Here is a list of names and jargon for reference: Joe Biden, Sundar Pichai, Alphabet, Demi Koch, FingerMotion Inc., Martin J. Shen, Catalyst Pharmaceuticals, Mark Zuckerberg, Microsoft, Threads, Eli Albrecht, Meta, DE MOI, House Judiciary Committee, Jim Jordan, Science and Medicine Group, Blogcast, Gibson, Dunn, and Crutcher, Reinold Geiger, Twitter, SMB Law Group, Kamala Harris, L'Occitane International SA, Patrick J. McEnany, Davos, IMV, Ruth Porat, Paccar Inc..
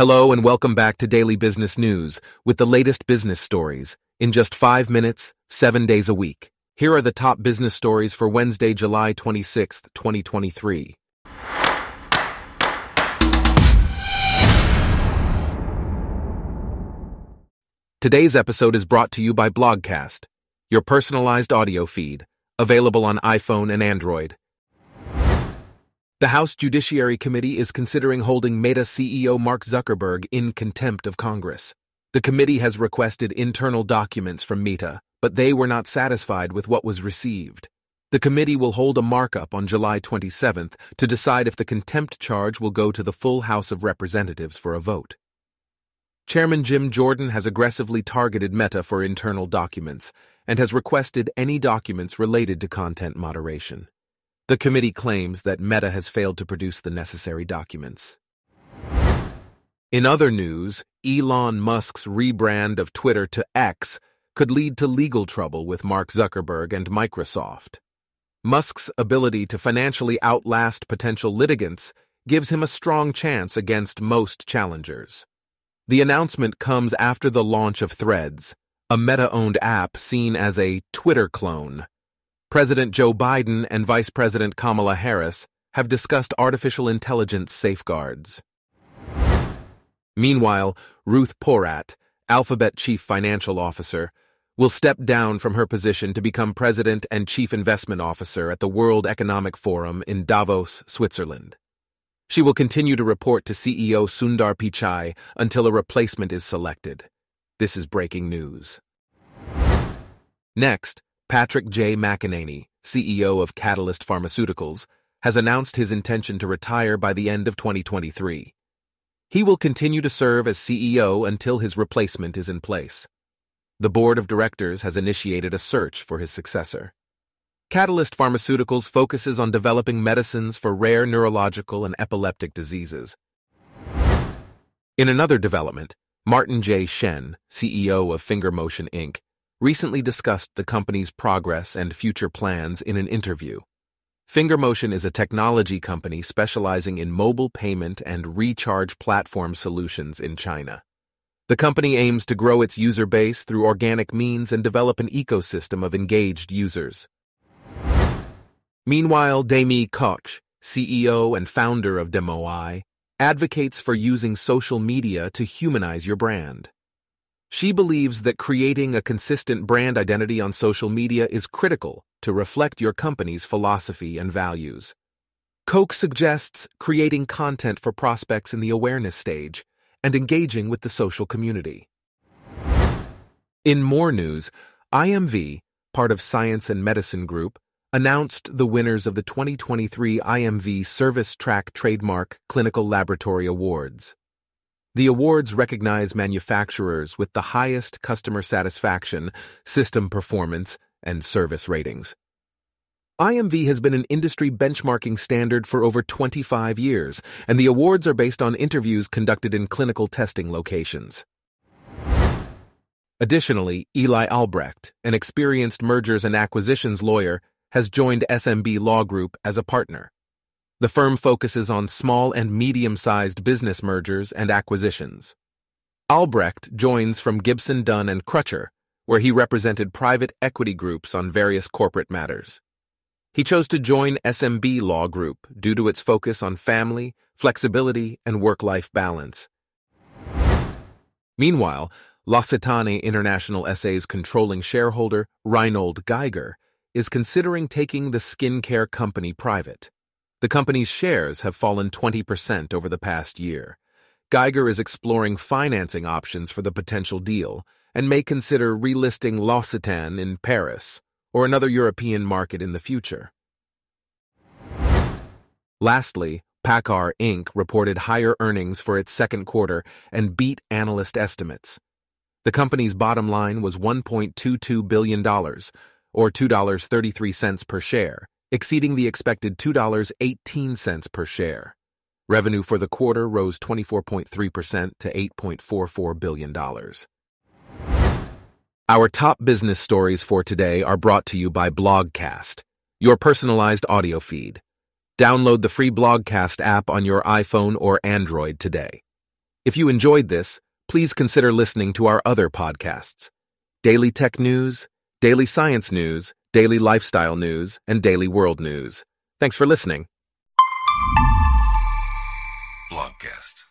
Hello and welcome back to Daily Business News with the latest business stories in just 5 minutes, 7 days a week. Here are the top business stories for Wednesday, July 26, 2023. Today's episode is brought to you by Blogcast, your personalized audio feed, available on iPhone and Android. The House Judiciary Committee is considering holding Meta CEO Mark Zuckerberg in contempt of Congress. The committee has requested internal documents from Meta, but they were not satisfied with what was received. The committee will hold a markup on July 27th to decide if the contempt charge will go to the full House of Representatives for a vote. Chairman Jim Jordan has aggressively targeted Meta for internal documents and has requested any documents related to content moderation. The committee claims that Meta has failed to produce the necessary documents. In other news, Elon Musk's rebrand of Twitter to X could lead to legal trouble with Mark Zuckerberg and Microsoft. Musk's ability to financially outlast potential litigants gives him a strong chance against most challengers. The announcement comes after the launch of Threads, a Meta-owned app seen as a Twitter clone. President Joe Biden and Vice President Kamala Harris have discussed artificial intelligence safeguards. Meanwhile, Ruth Porat, Alphabet Chief Financial Officer, will step down from her position to become President and Chief Investment Officer at the World Economic Forum in Davos, Switzerland. She will continue to report to CEO Sundar Pichai until a replacement is selected. This is breaking news. Next, Patrick J. McEnany, CEO of Catalyst Pharmaceuticals, has announced his intention to retire by the end of 2023. He will continue to serve as CEO until his replacement is in place. The board of directors has initiated a search for his successor. Catalyst Pharmaceuticals focuses on developing medicines for rare neurological and epileptic diseases. In another development, Martin J. Shen, CEO of FingerMotion Inc., recently discussed the company's progress and future plans in an interview. FingerMotion is a technology company specializing in mobile payment and recharge platform solutions in China. The company aims to grow its user base through organic means and develop an ecosystem of engaged users. Meanwhile, Demi Koch, CEO and founder of DE MOI, advocates for using social media to humanize your brand. She believes that creating a consistent brand identity on social media is critical to reflect your company's philosophy and values. Koch suggests creating content for prospects in the awareness stage and engaging with the social community. In more news, IMV, part of Science and Medicine Group, announced the winners of the 2023 IMV Service Track Trademark Clinical Laboratory Awards. The awards recognize manufacturers with the highest customer satisfaction, system performance, and service ratings. IMV has been an industry benchmarking standard for over 25 years, and the awards are based on interviews conducted in clinical testing locations. Additionally, Eli Albrecht, an experienced mergers and acquisitions lawyer, has joined SMB Law Group as a partner. The firm focuses on small and medium-sized business mergers and acquisitions. Albrecht joins from Gibson, Dunn, and Crutcher, where he represented private equity groups on various corporate matters. He chose to join SMB Law Group due to its focus on family, flexibility, and work-life balance. Meanwhile, L'Occitane International SA's controlling shareholder, Reinold Geiger, is considering taking the skincare company private. The company's shares have fallen 20% over the past year. Geiger is exploring financing options for the potential deal and may consider relisting L'Occitane in Paris or another European market in the future. Lastly, Paccar Inc. reported higher earnings for its second quarter and beat analyst estimates. The company's bottom line was $1.22 billion, or $2.33 per share, exceeding the expected $2.18 per share. Revenue for the quarter rose 24.3% to $8.44 billion. Our top business stories for today are brought to you by Blogcast, your personalized audio feed. Download the free Blogcast app on your iPhone or Android today. If you enjoyed this, please consider listening to our other podcasts: Daily Tech News, Daily Science News, Daily Lifestyle News, and Daily World News. Thanks for listening. Blogcast.